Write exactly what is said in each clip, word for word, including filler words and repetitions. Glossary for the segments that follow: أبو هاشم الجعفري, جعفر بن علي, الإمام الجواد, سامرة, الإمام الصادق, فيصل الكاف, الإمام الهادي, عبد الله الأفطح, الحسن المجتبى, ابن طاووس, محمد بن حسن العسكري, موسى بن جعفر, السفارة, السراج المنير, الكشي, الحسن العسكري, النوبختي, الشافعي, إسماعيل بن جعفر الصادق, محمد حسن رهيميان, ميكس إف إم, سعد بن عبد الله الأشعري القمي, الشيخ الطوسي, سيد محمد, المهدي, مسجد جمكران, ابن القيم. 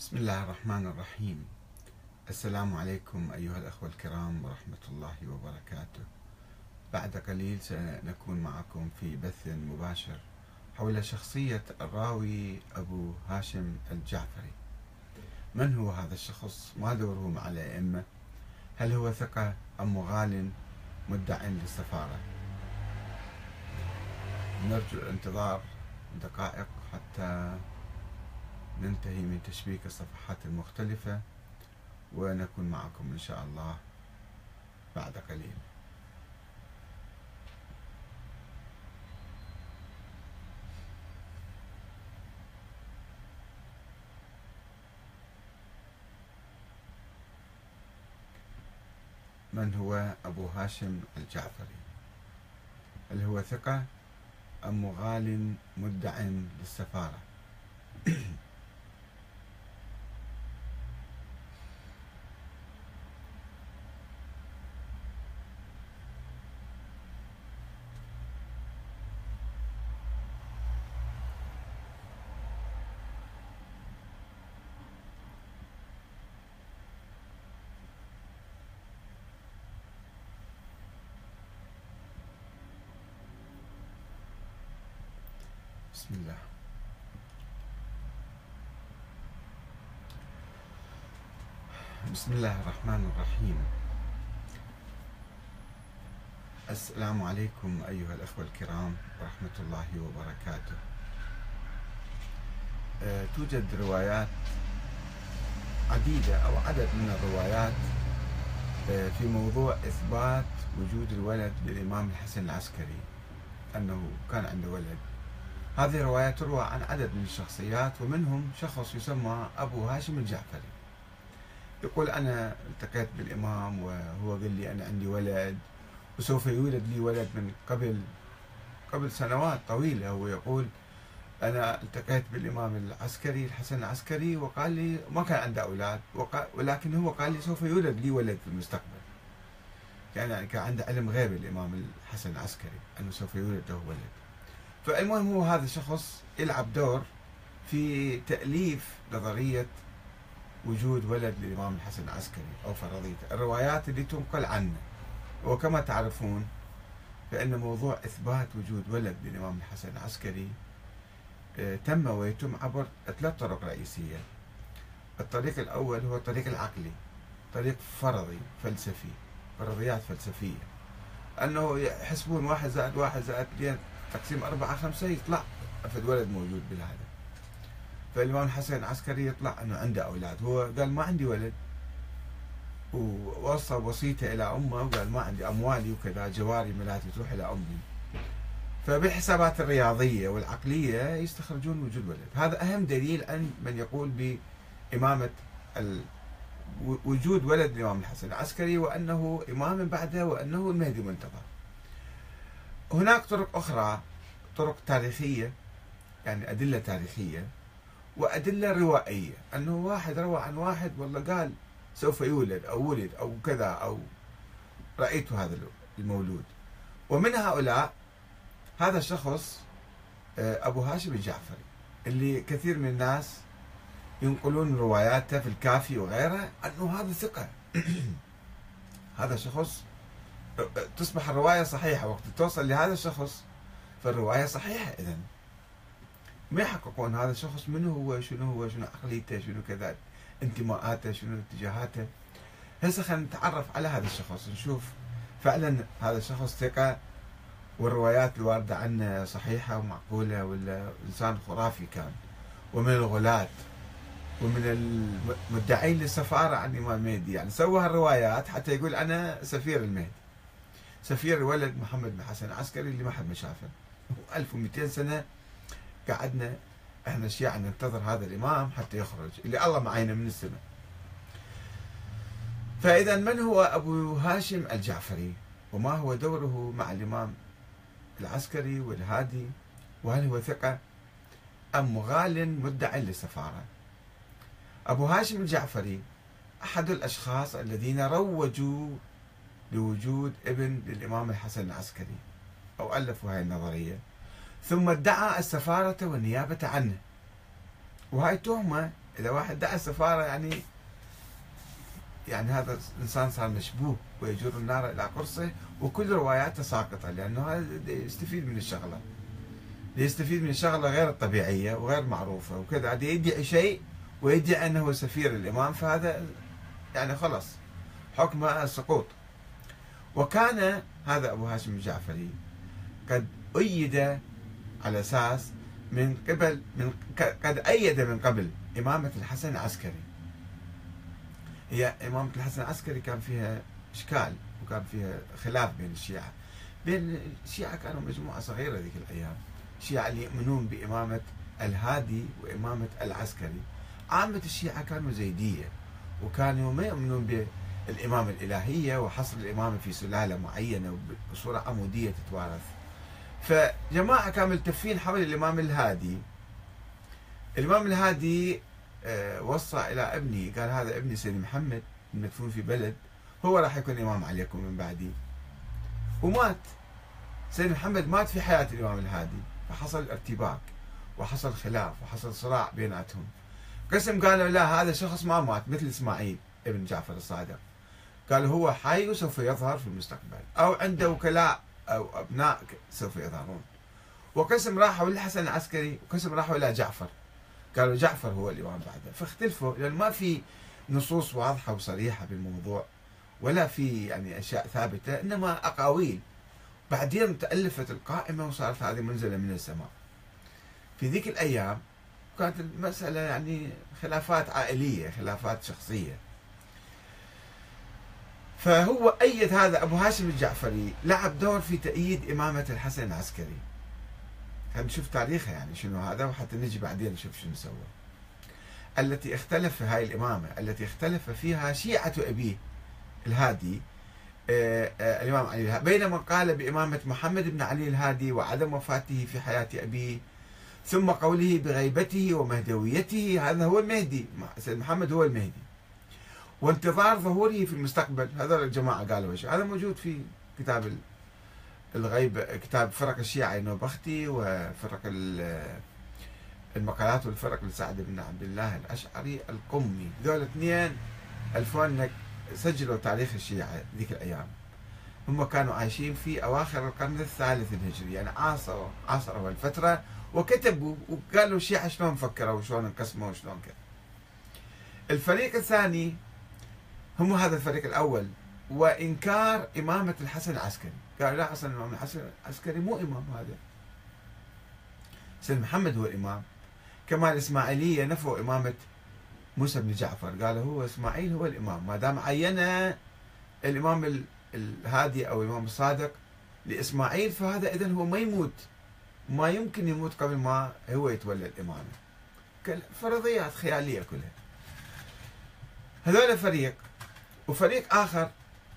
بسم الله الرحمن الرحيم. السلام عليكم أيها الأخوة الكرام ورحمة الله وبركاته. بعد قليل سنكون معكم في بث مباشر حول شخصية الراوي أبو هاشم الجعفري. من هو هذا الشخص؟ ما دوره مع الأئمة؟ هل هو ثقة أم مغال مدع للسفارة؟ نرجو الانتظار دقائق حتى ننتهي من تشبيك الصفحات المختلفة ونكون معكم إن شاء الله بعد قليل. من هو أبو هاشم الجعفري؟ هل هو ثقة أم مغال مدع للسفارة؟ بسم الله. بسم الله الرحمن الرحيم. السلام عليكم أيها الأخوة الكرام ورحمة الله وبركاته. أه توجد روايات عديدة أو عدد من الروايات أه في موضوع إثبات وجود الولد للإمام الحسن العسكري، أنه كان عنده ولد. هذه الرواية تروى عن عدد من الشخصيات ومنهم شخص يسمى أبو هاشم الجعفري. يقول أنا التقيت بالإمام وهو قال لي أنا عندي ولد وسوف يولد لي ولد من قبل قبل سنوات طويلة. هو يقول أنا التقيت بالإمام العسكري الحسن العسكري وقال لي ما كان عنده أولاد، ولكن هو قال لي سوف يولد لي ولد في المستقبل. يعني كان عنده علم غيب الإمام الحسن العسكري أنه سوف يولد له ولد. فالمهم هو هذا الشخص يلعب دور في تأليف نظرية وجود ولد للإمام الحسن العسكري أو فرضيته، الروايات اللي تنقل عنه. وكما تعرفون فإن موضوع إثبات وجود ولد للإمام الحسن العسكري تم ويتم عبر ثلاث طرق رئيسية. الطريق الأول هو الطريق العقلي، طريق فرضي فلسفي، فرضيات فلسفية، أنه يحسبون واحد زائد واحد زائد اثنين تقسيم أربعة خمسة يطلع أفد ولد موجود بالهذا. فالإمام الحسن العسكري يطلع أنه عنده أولاد، هو قال ما عندي ولد، ووصى وصيته إلى أمه وقال ما عندي أموالي وكذا، جواري ملاتي تروح إلى أمي. فبالحسابات الرياضية والعقلية يستخرجون وجود ولد. هذا أهم دليل أن من يقول بإمامة وجود ولد الإمام الحسن العسكري وأنه إمام بعده وأنه المهدي منتظر. هناك طرق أخرى، طرق تاريخية، يعني أدلة تاريخية وأدلة روائية، أنه واحد روى عن واحد والله قال سوف يولد أو ولد أو كذا أو رأيت هذا المولود. ومن هؤلاء هذا الشخص أبو هاشم الجعفري اللي كثير من الناس ينقلون رواياته في الكافي وغيره أنه هذا ثقة. هذا شخص تصبح الرواية صحيحة وقت توصل لهذا الشخص، فالرواية صحيحة. إذن ما يحققون هذا الشخص من هو، شنو هو، شنو عقليته، شنو كذا، انتماءاته، شنو اتجاهاته. هسه خلينا نتعرف على هذا الشخص، نشوف فعلا هذا الشخص ثقة والروايات الواردة عنه صحيحة ومعقولة، ولا إنسان خرافي كان ومن الغلاة ومن المدعين للسفارة عن الإمام المهدي. يعني سوى هالروايات حتى يقول أنا سفير المهدي، سفير ولد محمد بن حسن العسكري اللي ما حد ما شافه. ألف ومئتين سنة قعدنا احنا الشيعة ننتظر هذا الإمام حتى يخرج، اللي الله معينا من السماء. فإذا من هو أبو هاشم الجعفري؟ وما هو دوره مع الإمام العسكري والهادي؟ وهل هو ثقة أم مغال مدع للسفارة؟ أبو هاشم الجعفري أحد الأشخاص الذين روجوا لوجود ابن للإمام الحسن العسكري أو ألفوا هاي النظرية، ثم ادعى السفارة والنيابة عنه. وهاي تهمة إذا واحد دعا السفارة يعني يعني هذا الإنسان صار مشبوه ويجر النار إلى قرصه، وكل رواياته ساقطة، لأنه هذا يستفيد من الشغلة، يستفيد من الشغلة غير الطبيعية وغير معروفة وكذا، يدعي شيء ويدعي أنه سفير الإمام، فهذا يعني خلص حكمه السقوط. وكان هذا أبو هاشم الجعفري قد أيد على أساس من قبل من قد أيد من قبل إمامة الحسن العسكري. هي إمامة الحسن العسكري كان فيها إشكال وكان فيها خلاف بين الشيعة. بين الشيعة كانوا مجموعة صغيرة ذيك الأيام، الشيعة اللي يؤمنون بإمامة الهادي وإمامة العسكري. عامة الشيعة كانوا زيدية وكانوا ما يؤمنون بالإمامة الإلهية وحصر الإمامة في سلالة معينة وبصورة عمودية تتوارث. فجماعة كانوا ملتفين حول الإمام الهادي. الإمام الهادي وصى إلى ابني، قال هذا ابني سيد محمد المدفون في بلد، هو راح يكون إمام عليكم من بعدي. ومات سيد محمد، مات في حياة الإمام الهادي، فحصل ارتباك وحصل خلاف وحصل صراع بيناتهم. قسم قالوا لا، هذا شخص ما مات، مثل إسماعيل بن جعفر الصادق، قال هو حي وسوف يظهر في المستقبل، أو عنده وكلاء أو أبناء سوف يظهرون. وقسم راحوا للحسن العسكري وقسم راحوا إلى جعفر، قالوا جعفر هو الإمام بعده. فاختلفوا، لأن ما في نصوص واضحة وصريحة بالموضوع ولا في يعني أشياء ثابتة، إنما أقاويل. بعدين تألفت القائمة وصارت هذه منزلة من السماء. في ذيك الأيام كانت المسألة يعني خلافات عائلية، خلافات شخصية. فهو أيد هذا أبو هاشم الجعفري، لعب دور في تأييد إمامة الحسن العسكري. هنشوف تاريخها يعني شنو هذا، وحتى نجي بعدين نشوف شنو سوى. التي اختلف في هاي الإمامة، التي اختلف فيها شيعة أبيه الهادي آآ آآ الإمام علي الهادي، بينما قال بإمامة محمد بن علي الهادي وعدم وفاته في حياة أبيه، ثم قوله بغيبته ومهدويته، هذا هو المهدي، سيد محمد هو المهدي، وانتظار ظهوره في المستقبل. هذول الجماعة قالوا ايش؟ هذا موجود في كتاب الغيب، كتاب فرق الشيعة النوبختي وفرق المقالات والفرق لسعد بن عبد الله الأشعري القمي. هذول اثنين ألفون سجلوا تاريخ الشيعة ذيك الأيام. هم كانوا عايشين في أواخر القرن الثالث الهجري، يعني عاصروا عاصروا الفترة وكتبوا وقالوا الشيعة شلون فكروا وشلون انقسموا وشلون كذا. الفريق الثاني هم هذا الفريق الأول، وإنكار إمامة الحسن العسكري، قالوا لا أصلا الإمام الحسن العسكري مو إمام، هذا سيد محمد هو الإمام. كما الإسماعيلية نفوا إمامة موسى بن جعفر، قالوا هو إسماعيل هو الإمام، ما دام عين الإمام الهادي أو الإمام الصادق لإسماعيل فهذا إذن هو ما يموت، ما يمكن يموت قبل ما هو يتولى الإمامة. فرضيات خيالية كلها. هذول فريق، وفريق آخر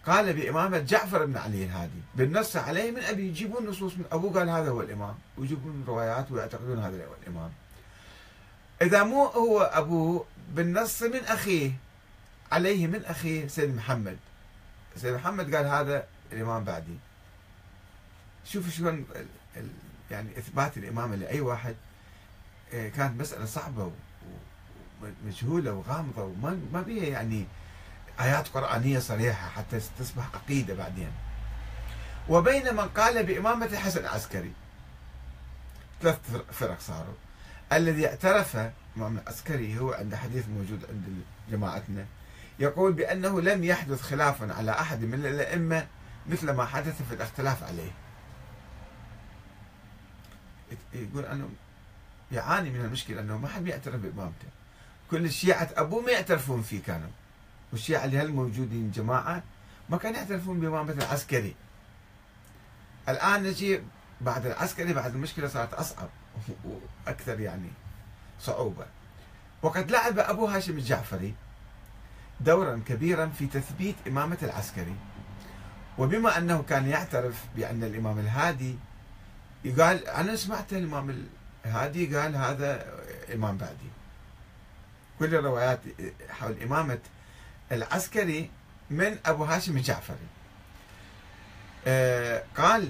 قال بإمامة جعفر بن علي الهادي بالنص عليه من أبي، يجيبون نصوص من أبوه قال هذا هو الإمام، ويجيبون روايات ويعتقدون هذا هو الإمام. إذا مو هو أبوه بالنص من أخيه، عليه من أخيه سيد محمد، سيد محمد قال هذا الإمام بعدي. شوفوا شلون يعني إثبات الإمامة لأي واحد كانت مسألة صعبة ومجهولة وغامضة وما ما بيها يعني آيات قرآنية صريحة حتى تصبح عقيدة بعدين. وبين من قال بإمامة الحسن العسكري، ثلاث فرق صاروا. الذي اعترف الإمام العسكري هو عند حديث موجود عند جماعتنا، يقول بأنه لم يحدث خلاف على أحد من الأئمة مثل ما حدث في الاختلاف عليه. يقول أنه يعاني من المشكلة أنه ما حد يعترف بإمامته، كل الشيعة أبوه ما يعترفون فيه كانوا، والشيعة اللي هالموجودين جماعة ما كانوا يعترفون بإمامة العسكري. الآن نجي بعد العسكري، بعد المشكلة صارت أصعب وأكثر يعني صعوبة. وقد لعب أبو هاشم الجعفري دورا كبيرا في تثبيت إمامة العسكري، وبما أنه كان يعترف بأن الإمام الهادي، يقال أنا سمعت الإمام الهادي قال هذا إمام بعدي. كل الروايات حول إمامة العسكري من أبو هاشم الجعفري. آه قال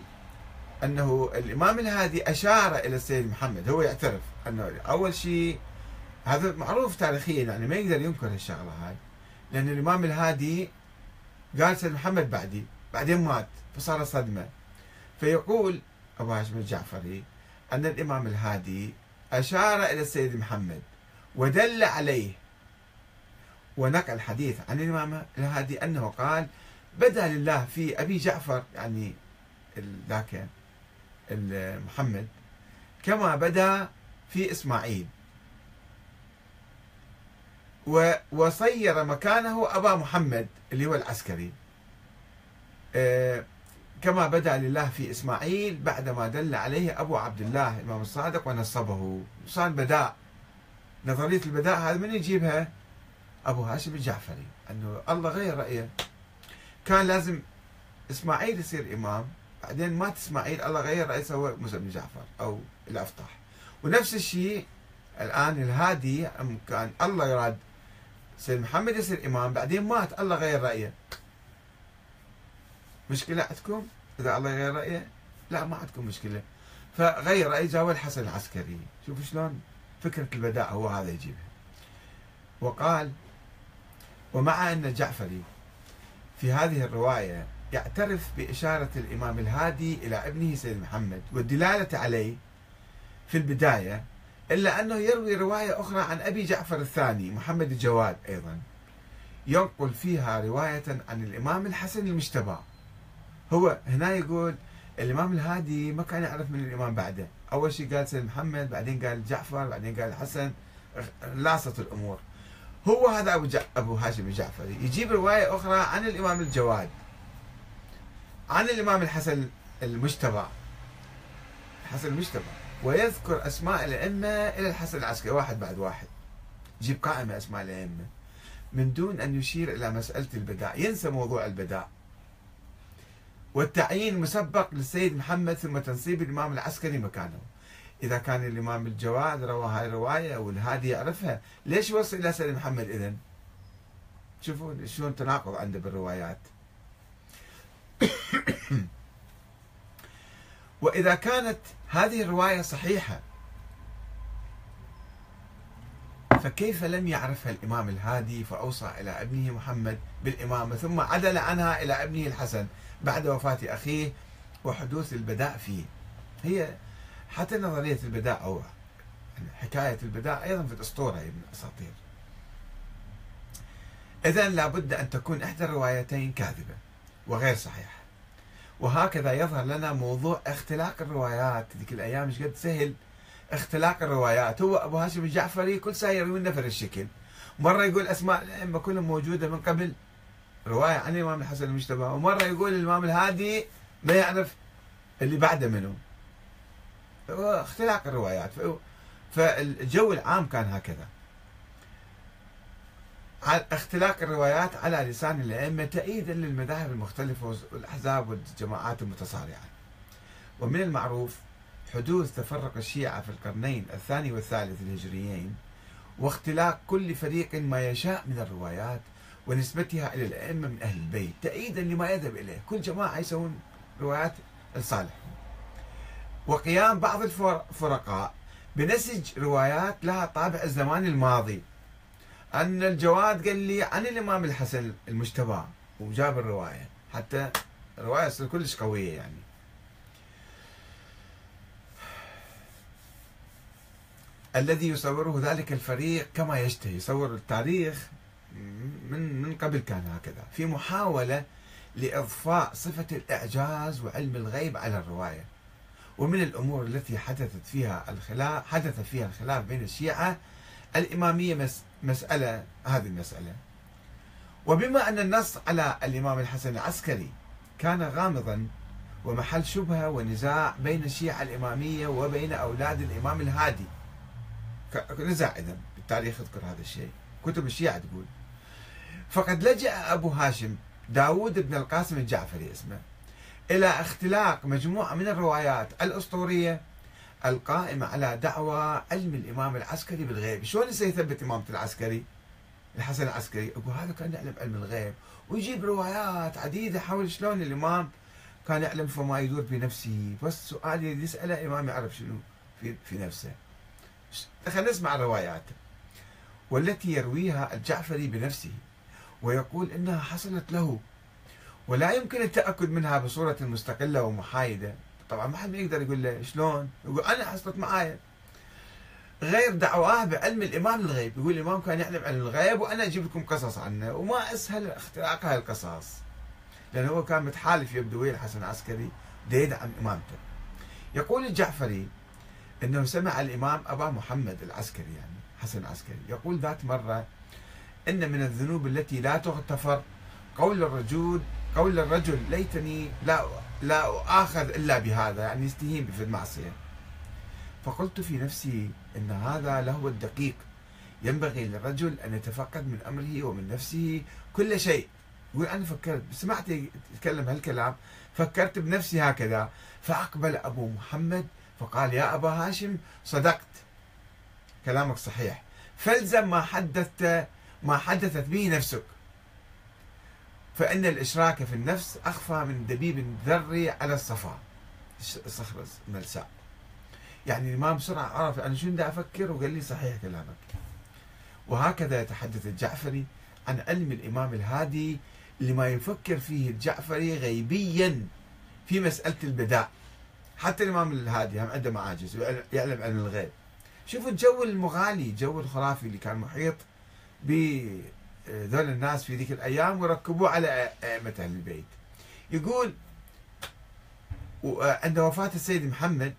أنه الإمام الهادي أشار إلى السيد محمد، هو يعترف أنه أول شيء هذا معروف تاريخيا، يعني ما يقدر ينكر هالشغله هاي، لان الامام الهادي قال سيد محمد بعدي، بعدين مات فصار صدمه. فيقول ابو هاشم الجعفري ان الامام الهادي اشار الى السيد محمد ودل عليه، ونقل حديث عن الامام الهادي انه قال: بدا لله في ابي جعفر، يعني ذاك محمد، كما بدا في اسماعيل، وصير مكانه أبا محمد اللي هو العسكري، كما بدأ لله في إسماعيل بعدما دل عليه أبو عبد الله الإمام الصادق ونصبه. صار بداء. نظرية البداء هذا من يجيبها؟ أبو هاشم الجعفري، أنه الله غير رأيه. كان لازم إسماعيل يصير إمام، بعدين مات إسماعيل، الله غير رأيه، سوى موسى بن جعفر أو الأفطح. ونفس الشيء الآن الهادي، كان الله يراد سيد محمد يصير إمام، بعدين مات، الله غير رأيه. مشكلة عندكم إذا الله غير رأيه؟ لا، ما عندكم مشكلة. فغير رأيه، جاوه الحسن العسكري. شوفوا شلون فكرة البداء هو هذا يجيبها. وقال: ومع أن الجعفري في هذه الرواية يعترف بإشارة الإمام الهادي إلى ابنه سيد محمد والدلالة عليه في البداية، إلا أنه يروي رواية أخرى عن أبي جعفر الثاني محمد الجواد أيضا، ينقل فيها رواية عن الإمام الحسن المجتبى. هو هنا يقول الإمام الهادي ما كان يعرف من الإمام بعده، أول شيء قال سيد محمد، بعدين قال جعفر، بعدين قال الحسن، لاصت الأمور. هو هذا أبو, أبو هاشم الجعفري يجيب رواية أخرى عن الإمام الجواد، عن الإمام الحسن المجتبى، الحسن المجتبى، ويذكر أسماء الأئمة إلى الحسن العسكري واحد بعد واحد. يجيب قائمة أسماء الأئمة من دون أن يشير إلى مسألة البداء. ينسى موضوع البداء والتعيين مسبق للسيد محمد ثم تنصيب الإمام العسكري مكانه. إذا كان الإمام الجواد روى هاي الرواية والهادي يعرفها، ليش يوصل إلى سيد محمد إذن؟ شوفوا شلون تناقض عنده بالروايات. وإذا كانت هذه الرواية صحيحة، فكيف لم يعرفها الإمام الهادي فأوصى إلى ابنه محمد بالإمامة، ثم عدل عنها إلى ابنه الحسن بعد وفاة أخيه وحدوث البداء فيه؟ هي حتى نظرية البداء أو حكاية البداء أيضا في الأسطورة من الأساطير. إذن لابد أن تكون إحدى الروايتين كاذبة وغير صحيحة. وهكذا يظهر لنا موضوع اختلاق الروايات. ذيك الايام ايش قد سهل اختلاق الروايات. هو ابو هاشم الجعفري كل ساعه يروي لنا في الشكل، مره يقول اسماء الائمه كلهم موجوده من قبل، روايه عن الامام الحسن المجتبى، ومره يقول الامام الهادي ما يعرف اللي بعده منه. اختلاق الروايات، فالجو العام كان هكذا. اختلاق الروايات على لسان الأئمة تأييدا للمذاهب المختلفة والأحزاب والجماعات المتصارعة. ومن المعروف حدوث تفرق الشيعة في القرنين الثاني والثالث الهجريين، واختلاق كل فريق ما يشاء من الروايات ونسبتها إلى الأئمة من أهل البيت تأييدا لما يذهب إليه. كل جماعة يسوون روايات الصالح، وقيام بعض الفرقاء بنسج روايات لها طابع الزمان الماضي. أن الجواد قال لي عن الإمام الحسن المجتبى وجاب الرواية، حتى الرواية كلش قوية يعني. الذي يصوره ذلك الفريق كما يشتهي، يصور التاريخ من من قبل كان هكذا، في محاولة لإضفاء صفة الإعجاز وعلم الغيب على الرواية. ومن الأمور التي حدثت فيها الخلاف حدث فيها الخلاف بين الشيعة الإمامية مس مسألة هذه المسألة. وبما أن النص على الإمام الحسن العسكري كان غامضا ومحل شبهة ونزاع بين الشيعة الإمامية وبين أولاد الإمام الهادي، نزاع إذن بالتاريخ يذكر هذا الشيء، كتب الشيعة تقول، فقد لجأ أبو هاشم داود بن القاسم الجعفري اسمه إلى اختلاق مجموعة من الروايات الأسطورية القائمة على دعوى علم الإمام العسكري بالغيب. شلون سيثبت إمامة العسكري الحسن العسكري؟ يقول هذا كان يعلم علم الغيب، ويجيب روايات عديدة حول شلون الإمام كان يعلم فما يدور بنفسه، بس سؤال يسأله إمام يعرف شنو في في نفسه. خلينا نسمع رواياته. والتي يرويها الجعفري بنفسه ويقول إنها حصلت له ولا يمكن التأكد منها بصورة مستقلة ومحايدة. طبعا ما حد ما يقدر يقول له شلون، يقول أنا حصلت معايا، غير دعواه بعلم الإمام الغيب. يقول الإمام كان يعلم علم الغيب وأنا أجيب لكم قصص عنه، وما أسهل اختراق هاي القصص، لأنه هو كان متحالف يبدو ويا الحسن العسكري يدعم إمامته. يقول الجعفري أنه سمع الإمام أبا محمد العسكري يعني حسن العسكري يقول ذات مرة إن من الذنوب التي لا تغتفر قول الرجل قول الرجل ليتني لا لا أؤاخذ إلا بهذا، يعني يستهين في المعصية. فقلت في نفسي إن هذا لهو الدقيق، ينبغي للرجل أن يتفقد من أمره ومن نفسه كل شيء. وأنا فكرت سمعت يتكلم هالكلام، فكرت بنفسي هكذا. فأقبل أبو محمد فقال يا أبا هاشم صدقت، كلامك صحيح، فالزم ما حدثت ما حدثت به نفسك، فإن الإشراك في النفس أخفى من دبيب الذري على الصفا، الصخرة الملساء. يعني الإمام بسرعة عرف أنا شنو دا أفكر وقال لي صحيح كلامك. وهكذا يتحدث الجعفري عن علم الإمام الهادي لما يفكر فيه الجعفري غيبيا في مسألة البداء. حتى الإمام الهادي هم عنده معاجز يعلم علم الغيب. شوفوا الجو المغالي، الجو الخرافي اللي كان محيط بذول الناس في ذيك الأيام وركبوه على أئمة أهل البيت. يقول عند وفاة السيد محمد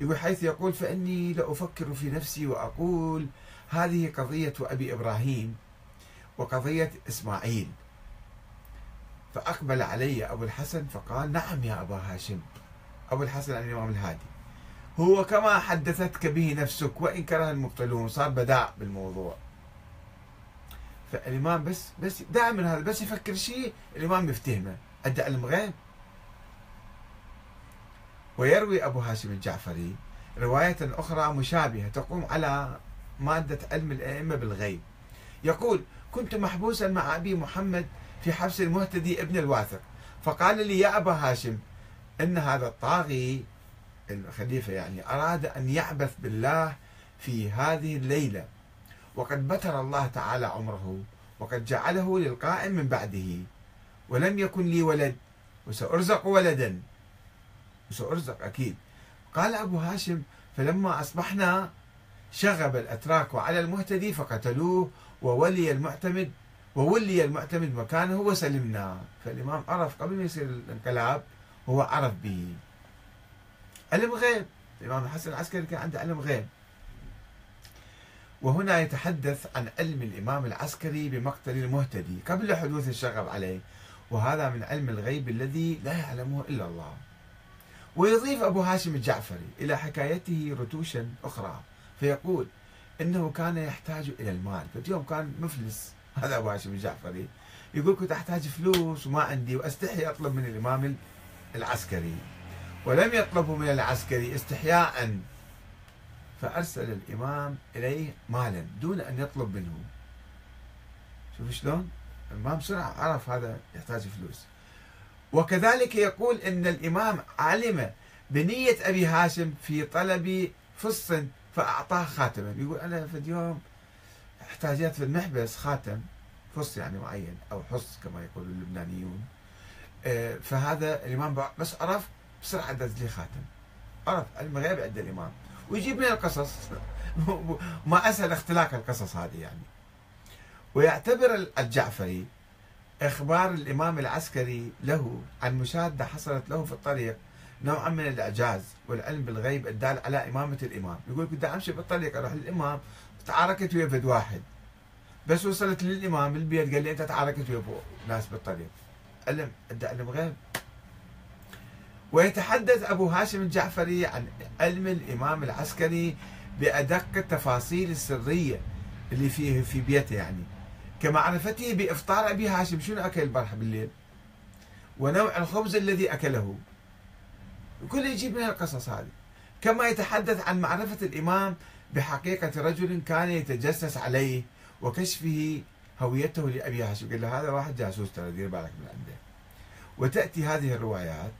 يقول حيث يقول فإني لأفكر في نفسي وأقول هذه قضية أبي إبراهيم وقضية إسماعيل. فأقبل علي أبو الحسن فقال نعم يا أبا هاشم. أبو الحسن عن الإمام الهادي هو كما حدثتك به نفسك وإن كره المبطلون، صار بداع بالموضوع. فالإمام بس بس دائما هذا بس يفكر شيء الإمام يفتهمه، أدى علم غيب. ويروي أبو هاشم الجعفري رواية أخرى مشابهة تقوم على مادة علم الأئمة بالغيب. يقول كنت محبوسا مع أبي محمد في حبس المهتدي ابن الواثق، فقال لي يا أبا هاشم إن هذا الطاغي الخليفة يعني أراد أن يعبث بالله في هذه الليلة، وقد بتر الله تعالى عمره وقد جعله للقائم من بعده، ولم يكن لي ولد وسأرزق ولدا وسأرزق أكيد. قال أبو هاشم فلما أصبحنا شغب الأتراك على المهتدي فقتلوه وولي المعتمد وولي المعتمد مكانه وسلمنا. فالإمام عرف قبل ما يصير الانقلاب، هو عرف به علم غيب. الإمام الحسن العسكري كان عنده علم غيب. وهنا يتحدث عن علم الإمام العسكري بمقتل المهتدي قبل حدوث الشغب عليه، وهذا من علم الغيب الذي لا يعلمه إلا الله. ويضيف أبو هاشم الجعفري إلى حكايته رتوشا أخرى فيقول إنه كان يحتاج إلى المال، فاليوم كان مفلس. هذا أبو هاشم الجعفري يقول كنت أحتاج فلوس وما عندي، وأستحي أطلب من الإمام العسكري، ولم يطلبه من العسكري استحياء، فأرسل الإمام إليه مالا دون أن يطلب منه. شوف شلون الإمام بسرعة عرف هذا يحتاج فلوس. وكذلك يقول إن الإمام علم بنية أبي هاشم في طلب فص فأعطاه خاتما. يقول أنا في اليوم احتاجيت في المحبس خاتم فص يعني معين أو حص كما يقول اللبنانيون، فهذا الإمام بس عرف بسرعة دز لي خاتم. عرف المغيب عند الإمام ويجيب لنا القصص ما أسهل اختلاق القصص هذه يعني. ويعتبر الجعفري إخبار الإمام العسكري له عن مشاهدة حصلت له في الطريق نوعا من الإعجاز والعلم بالغيب الدال على إمامة الإمام. يقول كنت أمشي بالطريق أروح للإمام، تعاركت ويا فد واحد، بس وصلت للإمام البيت قال لي أنت تعاركت ويا ناس بالطريق. علم أدى علم غيب. ويتحدث أبو هاشم الجعفري عن علم الإمام العسكري بأدق التفاصيل السرية اللي فيه في بيته، يعني كمعرفته بإفطار أبي هاشم شنو أكل البارحة بالليل ونوع الخبز الذي أكله، كله يجيب لنا القصص هذه. كما يتحدث عن معرفة الإمام بحقيقة رجل كان يتجسس عليه وكشفه هويته لأبي هاشم، قال له هذا واحد جاسوس ترى دير بالك من عنده. وتأتي هذه الروايات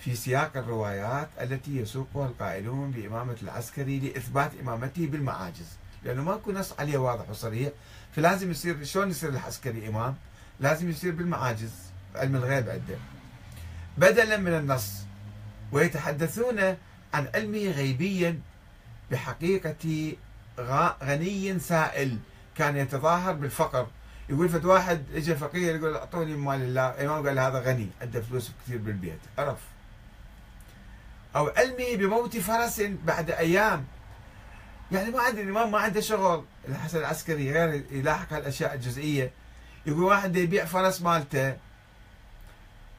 في سياق الروايات التي يسوقها القائلون بإمامة العسكري لإثبات إمامته بالمعاجز، لانه ماكو نص عليه واضح وصريح، فلازم يصير شلون يصير العسكري امام؟ لازم يصير بالمعاجز، علم الغيب عنده بدلا من النص، ويتحدثون عن علمه غيبيا بحقيقه غني سائل كان يتظاهر بالفقر. يقول فد واحد اجى فقير يقول اعطوني مال الله، الامام قال هذا غني عنده فلوس كثير بالبيت، عرف. او علمي بموت فرس بعد ايام، يعني ما عنده الامام ما عنده شغل. الحسن العسكري غير يلاحق هالاشياء الجزئيه. يقول واحد يبيع فرس مالته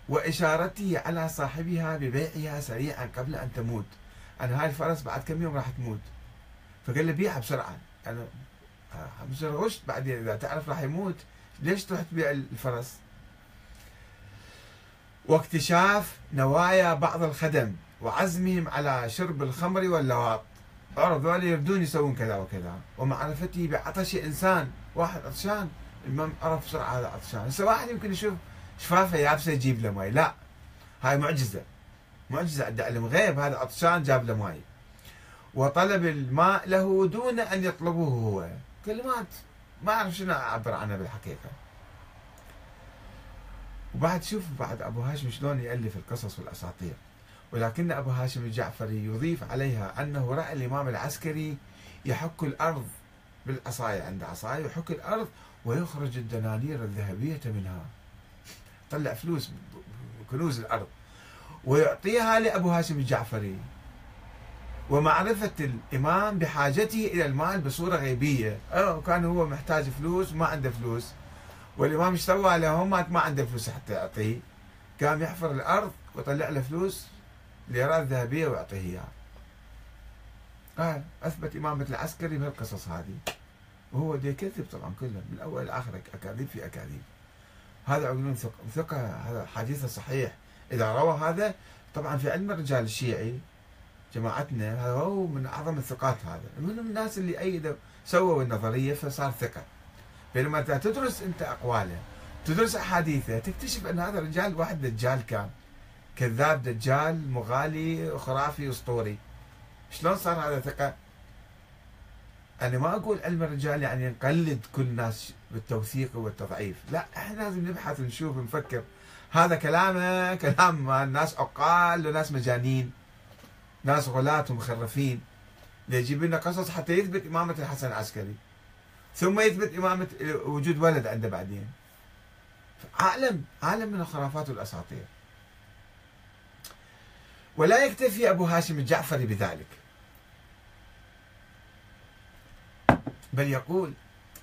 واشارته على صاحبها ببيعها سريعا قبل ان تموت، انا هاي الفرس بعد كم يوم راح تموت، فقال له بيعها بسرعه، انا حمزه رشد بعدين اذا تعرف راح يموت، ليش تروح تبيع الفرس؟ واكتشاف نوايا بعض الخدم وعزمهم على شرب الخمر واللواط، عرف ذول يبدون يسوون كذا وكذا، ومعرفته بعطش انسان، واحد عطشان المهم عرف بسرعه هذا عطشان. هسه واحد يمكن يشوف شفافه يابسه يجيب له ماي، لا هاي معجزه، معجزه عند علم غيب، هذا عطشان جاب له ماي. وطلب الماء له دون ان يطلبه هو، كلمات ما اعرف شنو اعبر عنها بالحقيقه. وبعد شوف بعد ابو هاشم شلون يالف القصص والاساطير، ولكن ابو هاشم الجعفري يضيف عليها انه راى الامام العسكري يحك الارض بالعصايه، عنده عصايه يحك الارض ويخرج الدنانير الذهبيه منها، طلع فلوس كنوز الارض ويعطيها لابو هاشم الجعفري. ومعرفة الإمام بحاجته إلى المال بصورة غيبية، كان هو محتاج فلوس ما عنده فلوس، والإمام ايش سوى لهم؟ ما عنده فلوس حتى يعطيه، قام يحفر الأرض وطلع له فلوس ليرات ذهبية ويعطيه إياها. قال أثبت إمامة العسكري بهالقصص هذه، وهو دي كذب طبعا كله من أول لآخر، أكاذيب في أكاذيب. هذا يقولون ثقة، هذا حديثه صحيح إذا روى هذا. طبعا في علم الرجال الشيعي جماعتنا هذا هو من اعظم الثقات، هذا من الناس اللي ايدوا سووا النظريه فصار ثقه. بينما انت تدرس انت اقواله، تدرس احاديثه، تكتشف ان هذا الرجال واحد دجال، كان كذاب دجال مغالي خرافي اسطوري. شلون صار هذا ثقه؟ انا ما اقول علم الرجال يعني نقلد كل الناس بالتوثيق والتضعيف، لا احنا لازم نبحث ونشوف ونفكر هذا كلامه كلام الناس عقال وناس مجانين، ناس غلاة ومخرفين، ليجيب لنا قصص حتى يثبت إمامة الحسن العسكري، ثم يثبت إمامة وجود ولد عنده بعدين. عالم عالم من الخرافات والأساطير. ولا يكتفي أبو هاشم الجعفري بذلك، بل يقول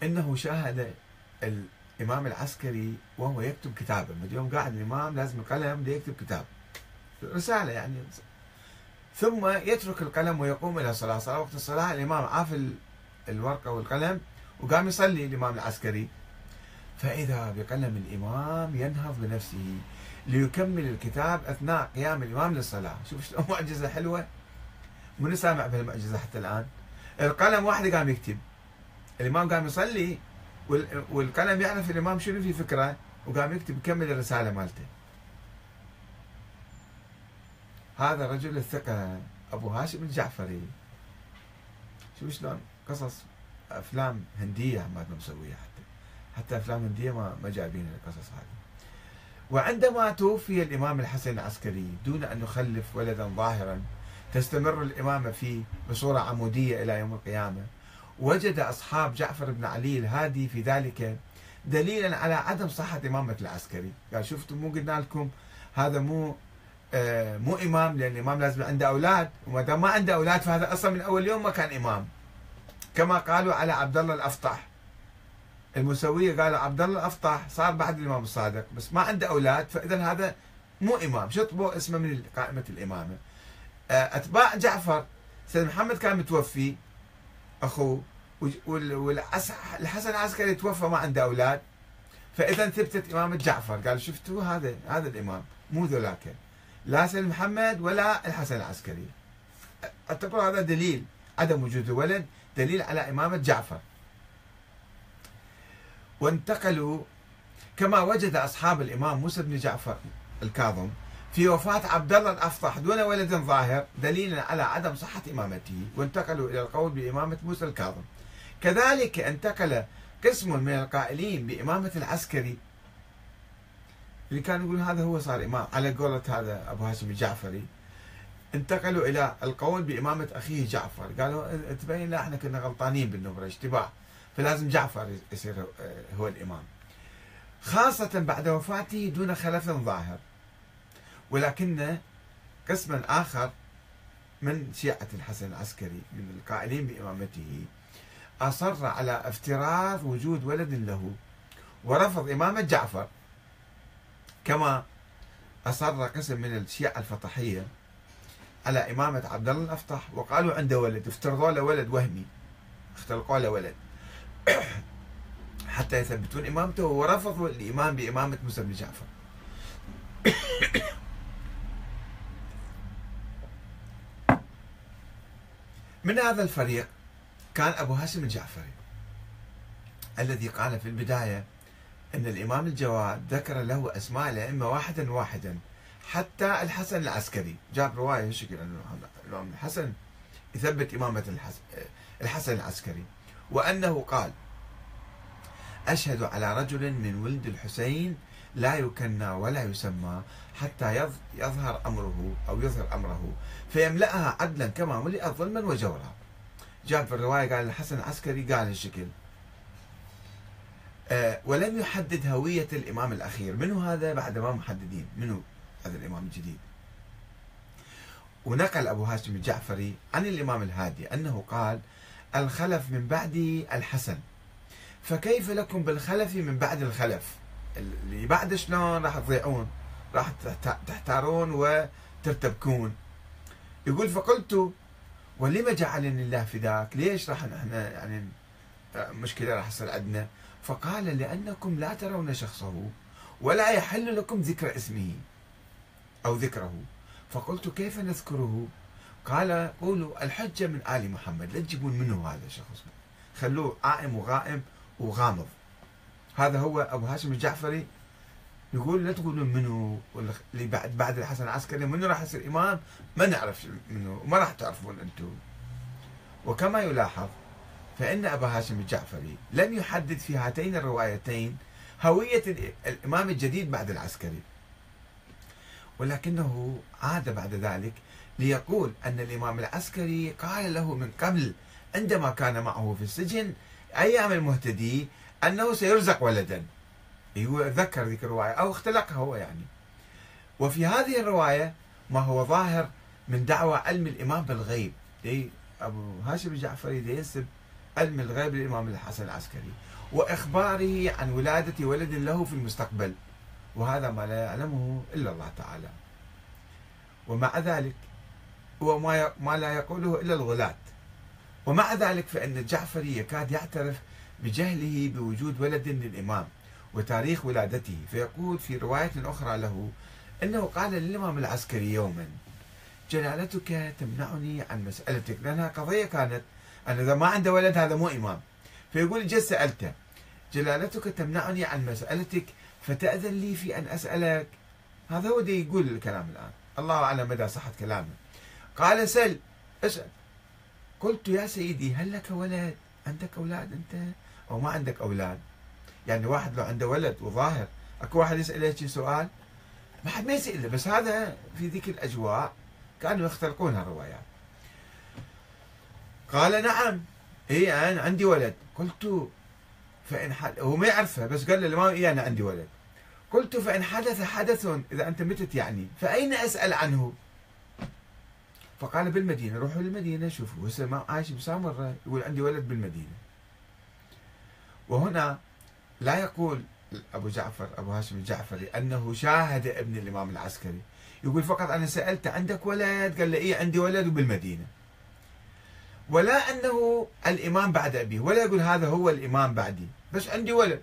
إنه شاهد الإمام العسكري وهو يكتب كتابا. اليوم قاعد الإمام لازم القلم ليكتب كتاب رسالة يعني، ثم يترك القلم ويقوم الى صلاه، صلاه وقت الصلاه الامام عاف الورقه والقلم وقام يصلي الامام العسكري، فاذا بقلم الامام ينهض بنفسه ليكمل الكتاب اثناء قيام الامام للصلاه. شوف شلون معجزه حلوه، من سامع بهالمعجزه حتى الان؟ القلم واحد قام يكتب، الامام قام يصلي، والقلم يعرف الامام شنو في فكره وقام يكتب يكمل الرساله مالته. هذا رجل الثقة أبو هاشم الجعفري. شوف شلون قصص أفلام هندية ما مسويها، حتى حتى أفلام هندية ما جايبين القصص هذه. وعندما توفي الإمام الحسن العسكري دون أن يخلف ولدا ظاهرا تستمر الإمامة فيه بصورة عمودية إلى يوم القيامة، وجد أصحاب جعفر بن علي الهادي في ذلك دليلا على عدم صحة إمامة العسكري. قال شفتوا مو قلنا لكم هذا مو آه مو إمام، لأن الإمام لازم عنده أولاد، وما دام ما عنده أولاد فهذا أصلا من أول يوم ما كان إمام. كما قالوا على عبد الله الأفطح المسوية، قالوا عبد الله الأفطح صار بعد الإمام الصادق بس ما عنده أولاد، فإذا هذا مو إمام، شطبوا اسمه من قائمة الإمامة. آه أتباع جعفر سيد محمد كان متوفي أخوه، والحسن العسكري توفى ما عنده أولاد، فإذا ثبتت إمامة جعفر. قالوا شفتوا هذا هذا الإمام مو ذولاك، لا سيد محمد ولا الحسن العسكري. اعتبروا هذا دليل عدم وجود ولد، دليل على إمامة جعفر. وانتقلوا كما وجد أصحاب الإمام موسى بن جعفر الكاظم في وفاة عبد الله الأفطح دون ولد ظاهر دليلا على عدم صحة إمامته، وانتقلوا إلى القول بإمامة موسى الكاظم. كذلك انتقل قسم من القائلين بإمامة العسكري، اللي كان يقول هذا هو صار إمام على قولة هذا أبو هاشم الجعفري، انتقلوا إلى القول بإمامة أخيه جعفر. قالوا تبين لا احنا كنا غلطانين بالنمرة، اشتباه، فلازم جعفر يصير هو الإمام، خاصة بعد وفاته دون خلف ظاهر. ولكن قسم آخر من شيعة الحسن العسكري من القائلين بإمامته أصر على افتراض وجود ولد له، ورفض إمامة جعفر، كما أصر قسم من الشيعة الفطحية على إمامة عبد الله الأفطح، وقالوا عنده ولد، افترضوا له ولد وهمي، اختلقوا له ولد حتى يثبتون إمامته، ورفضوا الإمام بإمامة موسى بن جعفر. من هذا الفريق كان أبو هاشم الجعفري الذي قال في البداية أن الإمام الجواد ذكر له أسماء الأئمة واحدا واحدا حتى الحسن العسكري، جاب رواية شكل أنه الإمام الحسن يثبت إمامة الحسن العسكري، وأنه قال: أشهد على رجل من ولد الحسين لا يكنى ولا يسمى حتى يظهر أمره أو يظهر أمره فيملأها عدلا كما ملئت ظلما وجورا. جاب في الرواية قال الحسن العسكري قال الشكل، أه ولم يحدد هوية الإمام الأخير، منو هذا بعد ما محددين منو هذا الإمام الجديد. ونقل أبو هاشم الجعفري عن الإمام الهادي أنه قال: الخلف من بعدي الحسن، فكيف لكم بالخلف من بعد الخلف؟ اللي بعد شلون راح تضيعون، راح تحتارون وترتبكون. يقول: فقلت ولما جعلني الله فداك، ليش راح احنا يعني مشكله راح تصير عندنا؟ فقال: لانكم لا ترون شخصه ولا يحل لكم ذكر اسمه او ذكره. فقلت: كيف نذكره؟ قال: قولوا الحجه من ال محمد، لا تجيبون منه هذا الشخص، خلوه عائم وغائم وغامض. هذا هو أبو هاشم الجعفري يقول لا تقولون منه اللي بعد بعد الحسن العسكري، منه راح يصير إمام ما نعرف منه وما راح تعرفون أنتم. وكما يلاحظ فإن أبو هاشم الجعفري لم يحدد في هاتين الروايتين هوية الإمام الجديد بعد العسكري، ولكنه عاد بعد ذلك ليقول أن الإمام العسكري قال له من قبل عندما كان معه في السجن أيام المهتدي أنه سيرزق ولدا، يذكر ذيك الرواية أو اختلقها هو يعني. وفي هذه الرواية ما هو ظاهر من دعوة علم الإمام بالغيب، دي أبو هاشم الجعفري ينسب علم الغيب للإمام الحسن العسكري، وإخباره عن ولادة ولد له في المستقبل، وهذا ما لا يعلمه إلا الله تعالى. ومع ذلك وما ما لا يقوله إلا الغلاة. ومع ذلك فإن الجعفري يكاد يعترف بجهله بوجود ولد للإمام وتاريخ ولادته، فيقول في رواية أخرى له أنه قال للإمام العسكري يوما: جلالتك تمنعني عن مسألتك، لأنها قضية كانت أن إذا ما عنده ولد هذا مو إمام. فيقول: جل سألته، جلالتك تمنعني عن مسألتك فتأذن لي في أن أسألك. هذا هو دي يقول الكلام الآن، الله أعلم مدى صحة كلامه. قال: سل، اسأل. قلت: يا سيدي هل لك ولد؟ عندك أولاد أنت أو ما عندك أولاد؟ يعني واحد لو عنده ولد وظاهر، أكو واحد يسأله شي سؤال، ما حد ما يسأله. بس هذا في ذيك الأجواء كانوا يخترقون هالروايات. قال: نعم، إيه أنا عندي ولد. قلت: فإن حدث، هو ما يعرفه بس قال للإمام إيه أنا عندي ولد. قلت: فإن حدث حدث، إذا أنت متت يعني، فأين أسأل عنه؟ فقال: بالمدينة، روحوا للمدينة شوفوا، هسه ما عايش بسامرة يقول عندي ولد بالمدينة. وهنا لا يقول أبو جعفر أبو هاشم الجعفري أنه شاهد ابن الإمام العسكري، يقول فقط أنا سألت عندك ولد؟ قال لي إيه عندي ولد وبالمدينة. ولا أنه الإمام بعد أبيه، ولا يقول هذا هو الإمام بعدي، بس عندي ولد.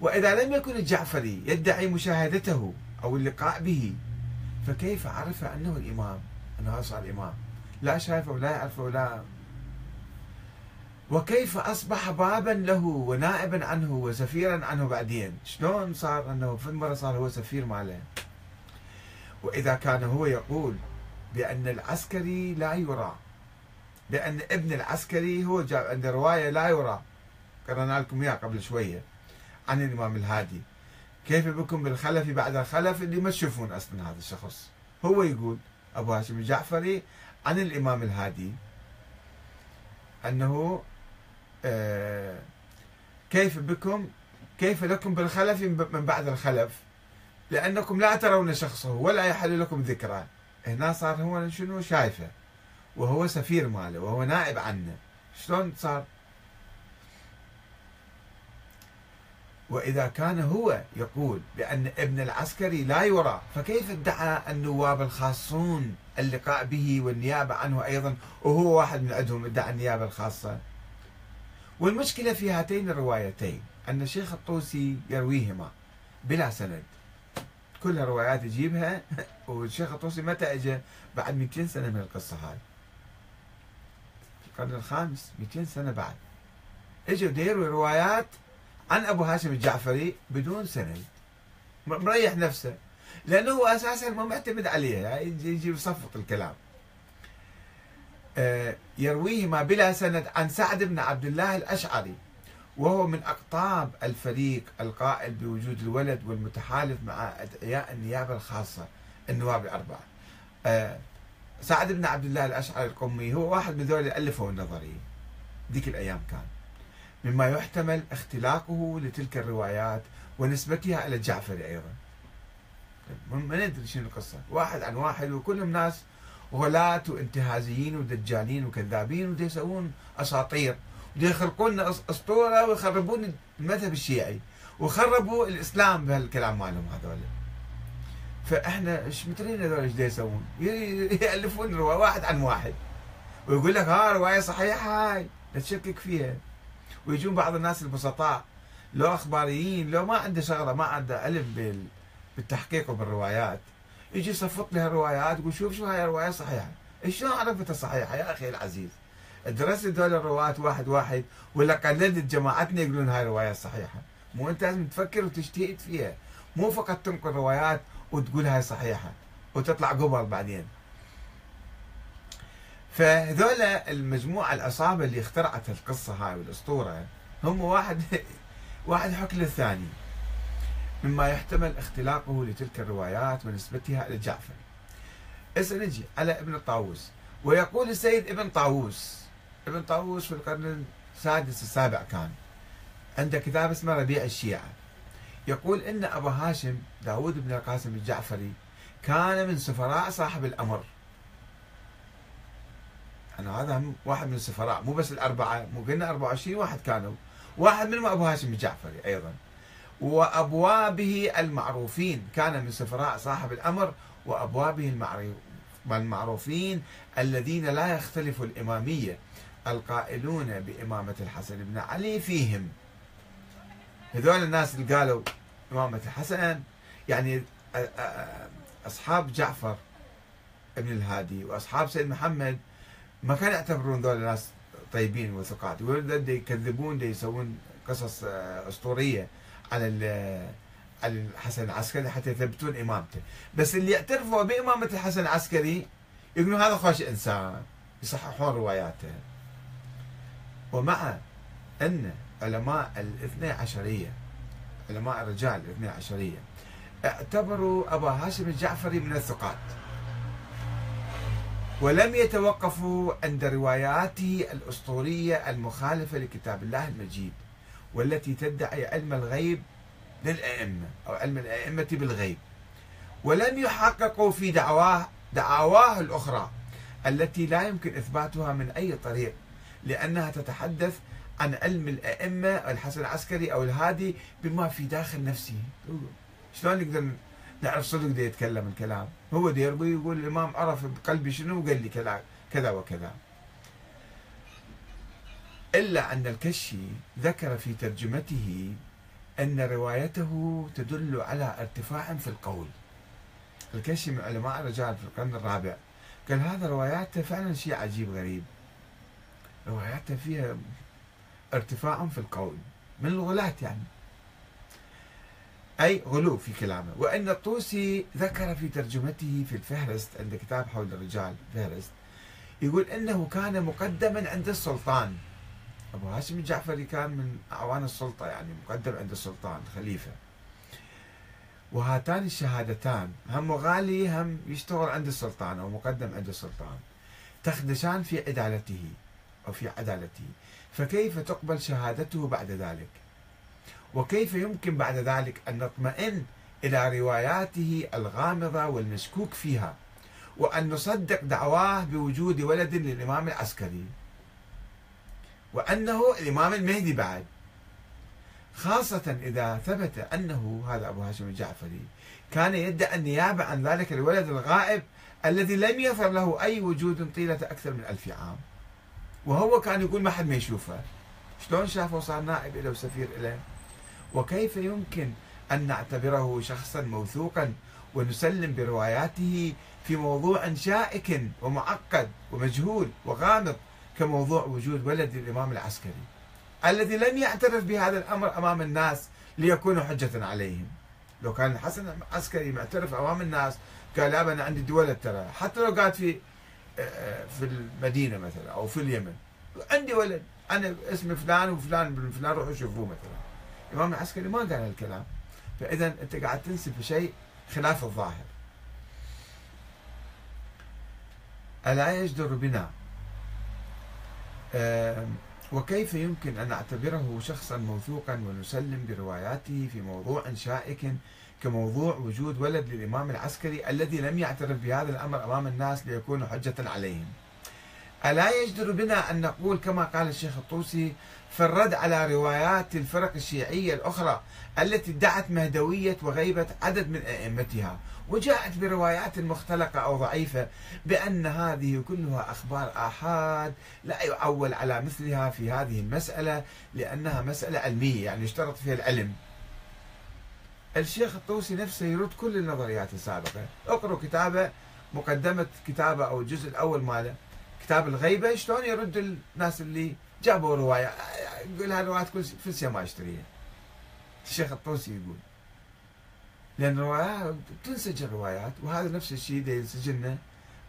وإذا لم يكن الجعفري يدعي مشاهدته أو اللقاء به، فكيف عرف أنه الإمام؟ أنه صار الإمام لا شايفه ولا يعرفه ولا، وكيف أصبح بابا له ونائبا عنه وسفيرا عنه بعدين؟ شلون صار أنه في المرة صار هو سفير ماله؟ وإذا كان هو يقول بأن العسكري لا يرى بأن ابن العسكري هو جاب عنده رواية لا يرى، قرأنا لكم إياها قبل شوية عن الإمام الهادي. كيف بكم بالخلف بعد الخلف اللي ما تشوفون أصلا هذا الشخص. هو يقول أبو هاشم الجعفري عن الإمام الهادي أنه آه كيف بكم، كيف لكم بالخلف من بعد الخلف لأنكم لا ترون شخصه ولا يحل لكم ذكره. هنا صار هو شنو شايفه، وهو سفير ماله وهو نائب عنه. شلون صار؟ وإذا كان هو يقول بأن ابن العسكري لا يرى، فكيف ادعى النواب الخاصون اللقاء به والنيابة عنه أيضا، وهو واحد من عندهم ادعى النيابة الخاصة؟ والمشكلة في هاتين الروايتين أن الشيخ الطوسي يرويهما بلا سند، كل الروايات يجيبها. والشيخ الطوسي متى اجى؟ بعد مئتين سنة من القصة هاي، في القرن الخامس، مئتين سنة بعد اجى ديروا روايات عن أبو هاشم الجعفري بدون سند، مريح نفسه لأنه هو أساسا ما معتمد عليها، يجي يصفق الكلام. يرويهما بلا سند عن سعد بن عبد الله الأشعري، وهو من أقطاب الفريق القائل بوجود الولد والمتحالف مع أدعياء النيابة الخاصة النواب الأربعة. سعد بن عبد الله الأشعري القمي هو واحد من ذول ألفوا النظرية ذيك الأيام، كان مما يحتمل اختلاقه لتلك الروايات ونسبتها إلى الجعفري أيضا. ما ندري شنو القصة، واحد عن واحد، وكلهم ناس غلاة وانتهازيين ودجالين وكذابين، ودا يسوون أساطير ويخرقون لنا اسطوره ويخربون المذهب الشيعي وخربوا الاسلام بهالكلام مالهم هذول. فاحنا ايش مترين هذول ايش يسوون؟ يالفون روايه واحد عن واحد ويقول لك ها روايه صحيحه هاي لا تشكك فيها. ويجون بعض الناس البسطاء لو اخباريين لو ما عنده شغله ما عنده الف بالتحقيق وبالروايات، يجي يصفط لها الروايات ويقول شوف شو هاي الروايه صحيحه، شلون عرفتها صحيحه يا اخي العزيز؟ درست دول الرواة واحد واحد ولا قلدت جماعتنا يقولون هاي الرواية صحيحة؟ مو انت لازم تفكر وتجتهد فيها، مو فقط تنقل روايات وتقول هاي صحيحة وتطلع قبر بعدين. فهذول المجموعة الأصابة اللي اخترعت القصة هاي والأسطورة هم واحد واحد حكل الثاني، مما يحتمل اختلاقه لتلك الروايات ونسبتها إلى الجعفري. إذا نجي على ابن طاووس، ويقول السيد ابن طاووس، ابن طاووس في القرن السادس السابع كان عنده كتاب اسمه ربيع الشيعة، يقول إن أبو هاشم داود بن القاسم الجعفري كان من سفراء صاحب الأمر. أنا هذا واحد من السفراء، مو بس الأربعة، مو قلنا أربعة وعشرين واحد كانوا، واحد منهم أبو هاشم الجعفري أيضا. وأبوابه المعروفين، كان من سفراء صاحب الأمر وأبوابه المعروف والمعروفين الذين لا يختلف الإمامية القائلون بإمامة الحسن بن علي فيهم. هذول الناس اللي قالوا إمامة الحسن، يعني أصحاب جعفر ابن الهادي وأصحاب سيد محمد ما كانوا يعتبرون ذول الناس طيبين وثقات، ويقدروا يكذبون دي يسوون قصص أسطورية على على الحسن العسكري حتى يثبتون إمامته. بس اللي يعترفوا بإمامة الحسن العسكري يقولون هذا خوش إنسان، يصححون رواياته. ومع أن علماء الاثني عشرية، علماء الرجال الاثني عشرية، اعتبروا أبا هاشم الجعفري من الثقات ولم يتوقفوا عند رواياته الأسطورية المخالفة لكتاب الله المجيد والتي تدعي علم الغيب للأئمة أو علم الأئمة بالغيب، ولم يحققوا في دعواه دعواه الأخرى التي لا يمكن إثباتها من أي طريق، لأنها تتحدث عن علم الأئمة الحسن العسكري أو الهادي بما في داخل نفسه. شلون نقدر نعرف صدق ده يتكلم الكلام؟ هو ده يربي يقول الإمام عرف بقلبي شنو وقال لي كذا وكذا. إلا أن الكشي ذكر في ترجمته أن روايته تدل على ارتفاع في القول. الكشي من علماء الرجال في القرن الرابع قال هذا رواياته فعلا شيء عجيب غريب، رواياته فيها ارتفاع في القول من الغلاة، يعني أي غلو في كلامه. وأن الطوسي ذكر في ترجمته في الفهرست عند كتاب حول الرجال فهرست يقول أنه كان مقدما عند السلطان. أبو هاشم الجعفري كان من أعوان السلطة، يعني مقدم عند السلطان خليفة. وهاتان الشهادتان هم غالي، هم يشتغل عند السلطان أو مقدم عند السلطان، تخدشان في عدالته أو في عدالته، فكيف تقبل شهادته بعد ذلك؟ وكيف يمكن بعد ذلك أن نطمئن إلى رواياته الغامضة والمشكوك فيها، وأن نصدق دعواه بوجود ولد للإمام العسكري، وأنه الإمام المهدي بعد، خاصة إذا ثبت أنه هذا أبو هاشم الجعفري كان يدعي النيابة عن ذلك الولد الغائب الذي لم يظهر له أي وجود طيلة أكثر من ألف عام، وهو كان يقول ما حد ما يشوفه. شلون شافه وصار نائب إليه وسفير إليه؟ وكيف يمكن أن نعتبره شخصا موثوقا ونسلم برواياته في موضوع شائك ومعقد ومجهول وغامض كموضوع وجود ولد الإمام العسكري الذي لم يعترف بهذا الأمر أمام الناس ليكون حجة عليهم؟ لو كان الحسن العسكري معترف أمام الناس قال أبا أنا عندي ولد، ترى حتى لو قاعد في في المدينة مثلا أو في اليمن، عندي ولد أنا اسمي فلان وفلان بن فلان، روحوا شوفوه مثلا. الإمام العسكري ما قال هالكلام، فإذا أنت قاعد تنسب شيء خلاف الظاهر. ألا يجدر بنا؟ وكيف يمكن أن نعتبره شخصا موثوقا ونسلم برواياته في موضوع شائك كموضوع وجود ولد للإمام العسكري الذي لم يعترف بهذا الأمر أمام الناس ليكون حجة عليهم؟ ألا يجدر بنا أن نقول كما قال الشيخ الطوسي في الرد على روايات الفرق الشيعية الأخرى التي ادعت مهدوية وغيبت عدد من أئمتها وجاءت بروايات مختلقة أو ضعيفة، بأن هذه كلها أخبار آحاد لا يعول على مثلها في هذه المسألة لأنها مسألة علمية، يعني يشترط فيها العلم. الشيخ الطوسي نفسه يرد كل النظريات السابقة. اقرأوا كتابه، مقدمة كتابه أو الجزء الأول ماله، كتاب الغيبة، شلون يرد الناس اللي جابوا رواية يقول هالروايات كل فلسية ما اشتريها. الشيخ الطوسي يقول لأن الروايات تنسج الروايات، وهذا نفس الشيء ده ينسجلنا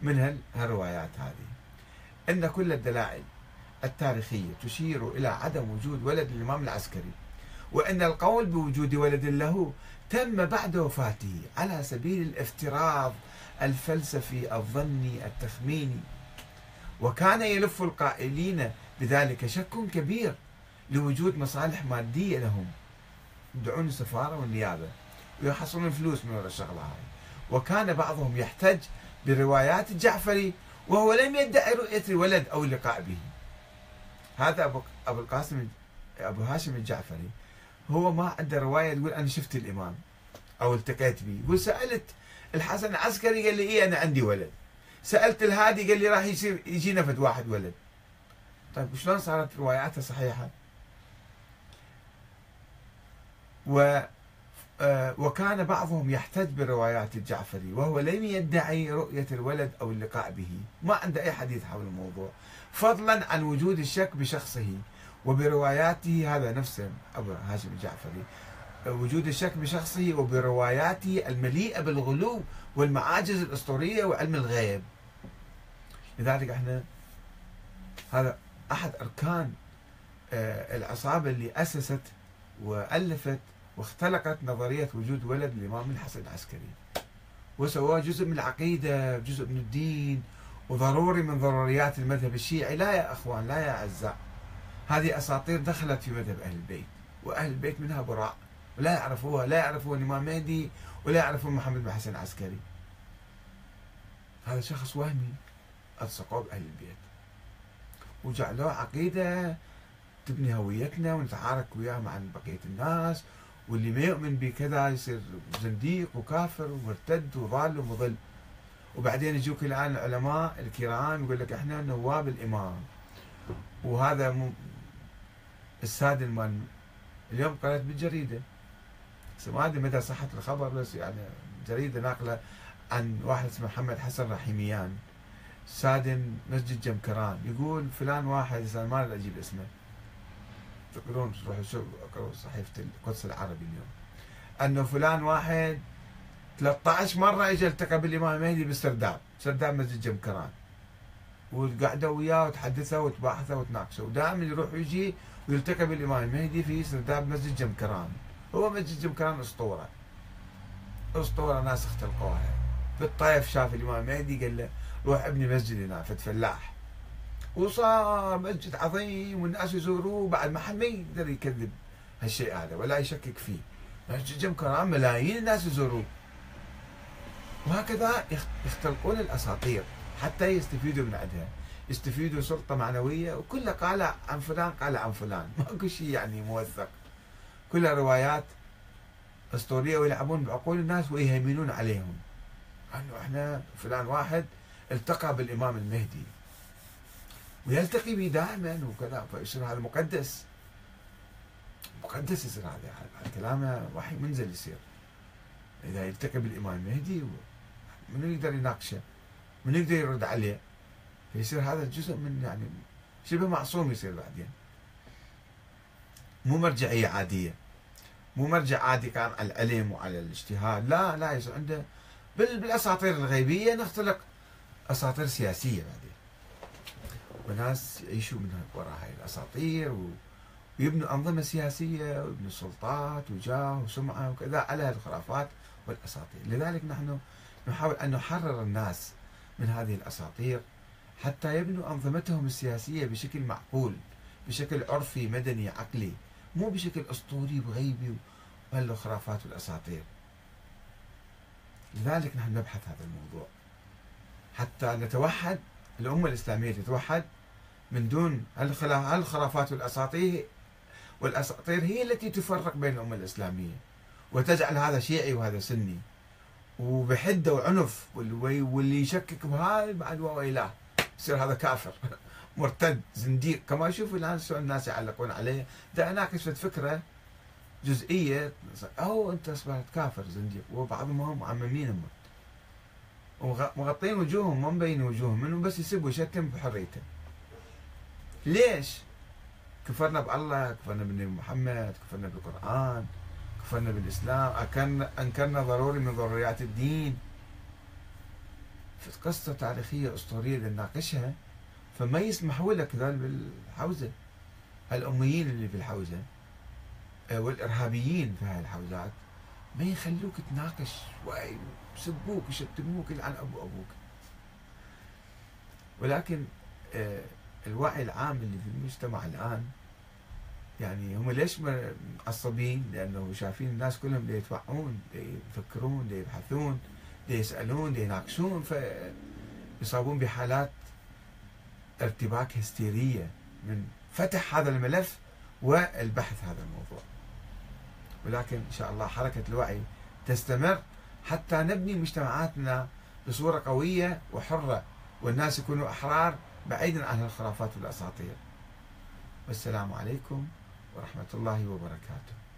من هالروايات هذه. إن كل الدلائل التاريخية تشير إلى عدم وجود ولد للإمام العسكري، وأن القول بوجود ولد له تم بعد وفاته على سبيل الافتراض الفلسفي الظني التخميني، وكان يلف القائلين بذلك شك كبير لوجود مصالح مادية لهم، يدعون السفارة والنيابة ويحصلون فلوس من الشغلة هاي. وكان بعضهم يحتج بروايات الجعفري وهو لم يدعي رؤية الولد أو اللقاء به. هذا أبو, أبو القاسم أبو هاشم الجعفري هو ما عنده رواية تقول أنا شفت الإمام أو التقيت به، يقول سألت الحسن العسكري قال لي إيه أنا عندي ولد، سألت الهادي قال لي راح يصير يجينا فد واحد ولد. طيب شلون صارت رواياته صحيحة؟ و وكان بعضهم يحتج بروايات الجعفري وهو لم يدعي رؤية الولد أو اللقاء به، ما عنده أي حديث حول الموضوع، فضلا عن وجود الشك بشخصه وبرواياته. هذا نفسه أبو هاشم الجعفري، وجود الشك بشخصه وبرواياته المليئة بالغلو والمعاجز الأسطورية وعلم الغيب. لذلك احنا هذا أحد أركان العصابة اللي أسست وألفت واختلقت نظرية وجود ولد الإمام الحسن العسكري، وسواه جزء من العقيدة، جزء من الدين، وضروري من ضروريات المذهب الشيعي. لا يا أخوان، لا يا أعزاء، هذه أساطير دخلت في مذهب أهل البيت، وأهل البيت منها براء، ولا يعرفوها، لا يعرفون الإمام مهدي ولا يعرفون محمد بن حسن العسكري. هذا شخص وهمي ألصقوه بأهل البيت وجعلوه عقيدة تبني هويتنا ونتعارك وياها مع بقية الناس، واللي ما يؤمن بكذا يصير زنديق وكافر ومرتد وضال ومضل. وبعدين يجوك الآن العلماء الكرام يقول لك احنا نواب الإمام، وهذا السادة المن. اليوم قرأت بالجريدة، ما أدري مدى صحة الخبر، بس يعني جريدة ناقلة عن واحد اسمه محمد حسن رهيميان سادن مسجد جمكران، يقول فلان واحد ما أجيب اسمه، تقرون تروحوا شوفوا اقرأوا صحيفة القدس العربي اليوم، أنه فلان واحد ثلاث عشرة مرة إجا التقى بالإمام المهدي بالسرداب، سرداب مسجد جمكران. وقعدوا وياه وتحدثوا وتباحثوا وتناقشوا، ودائما يروح ويجي ويلتقي بالامام المهدي في سرداب مسجد جمكران. هو مسجد جمكران اسطوره، اسطوره ناس اختلقوها. بالطيف شاف الامام المهدي قال له روح ابني مسجد هنا فد فلاح، وصار مسجد عظيم والناس يزوروه بعد ما حد ما يقدر يكذب هالشيء هذا ولا يشكك فيه. مسجد جمكران ملايين الناس يزوروه. وهكذا يختلقون الاساطير حتى يستفيدوا من عندها، يستفيدوا سلطه معنويه، وكلها قال عن فلان قال عن فلان، ماكو شيء يعني موثق، كلها روايات اسطوريه، ويلعبون بعقول الناس ويهيمنون عليهم انه احنا فلان واحد التقى بالامام المهدي ويلتقي به دائما وكذا، فيصير هذا مقدس، مقدس يصير هذا كلامه وحي منزل يصير. اذا يلتقي بالامام المهدي منو يقدر يناقشه؟ من يقدر يرد عليه؟ فيصير هذا الجزء من يعني شبه معصوم يصير بعدين. مو مرجعية عادية، مو مرجع عادي كان على العلم وعلى الاجتهاد، لا لا يصير عنده بالاساطير الغيبية نختلق اساطير سياسية بعدين، وناس يعيشوا من وراء هاي الاساطير ويبنوا انظمة سياسية ويبنوا سلطات وجاه وسمعة وكذا على الخرافات والاساطير. لذلك نحن نحاول ان نحرر الناس من هذه الأساطير حتى يبنوا أنظمتهم السياسية بشكل معقول، بشكل عرفي مدني عقلي، مو بشكل أسطوري وغيبي وهالخرافات والأساطير. لذلك نحن نبحث هذا الموضوع حتى نتوحد، الأمة الإسلامية تتوحد من دون هالخرافات والأساطير، والأساطير هي التي تفرق بين الأمة الإسلامية وتجعل هذا شيعي وهذا سني، وبحده وعنف، واللي يشكك بهذا بعد وإله يصير هذا كافر مرتد زنديق. كما يشوفوا الان الناس يعلقون عليه، دا اناقش فكره جزئيه او انت اصبحت كافر زنديق، وبعضهم هم معممين ومغطين وجوههم ما مبين وجوههم، منهم بس يسب ويشتم بحريته. ليش؟ كفرنا بالله، كفرنا بالنبي محمد، كفرنا بالقرآن، كفرنا بالإسلام، أنكرنا ضروري من ضروريات الدين. في قصة تاريخية أسطورية لنناقشها، فما يسمحوا لك ذلك بالحوزة. الأميين اللي في الحوزة والإرهابيين في هاي الحوزات ما يخلوك تناقش، ويسبوك ويشتموك يلعن أبو أبوك. ولكن الوعي العام اللي في المجتمع الآن، يعني هم ليش معصبين؟ لأنه شايفين الناس كلهم دي يتوعون، دي يفكرون، دي يبحثون، دي يسألون، دي يناقشون، فيصابون بحالات ارتباك هستيرية من فتح هذا الملف والبحث هذا الموضوع. ولكن إن شاء الله حركة الوعي تستمر حتى نبني مجتمعاتنا بصورة قوية وحرة، والناس يكونوا أحرار بعيدا عن الخرافات والأساطير. والسلام عليكم ورحمة الله وبركاته.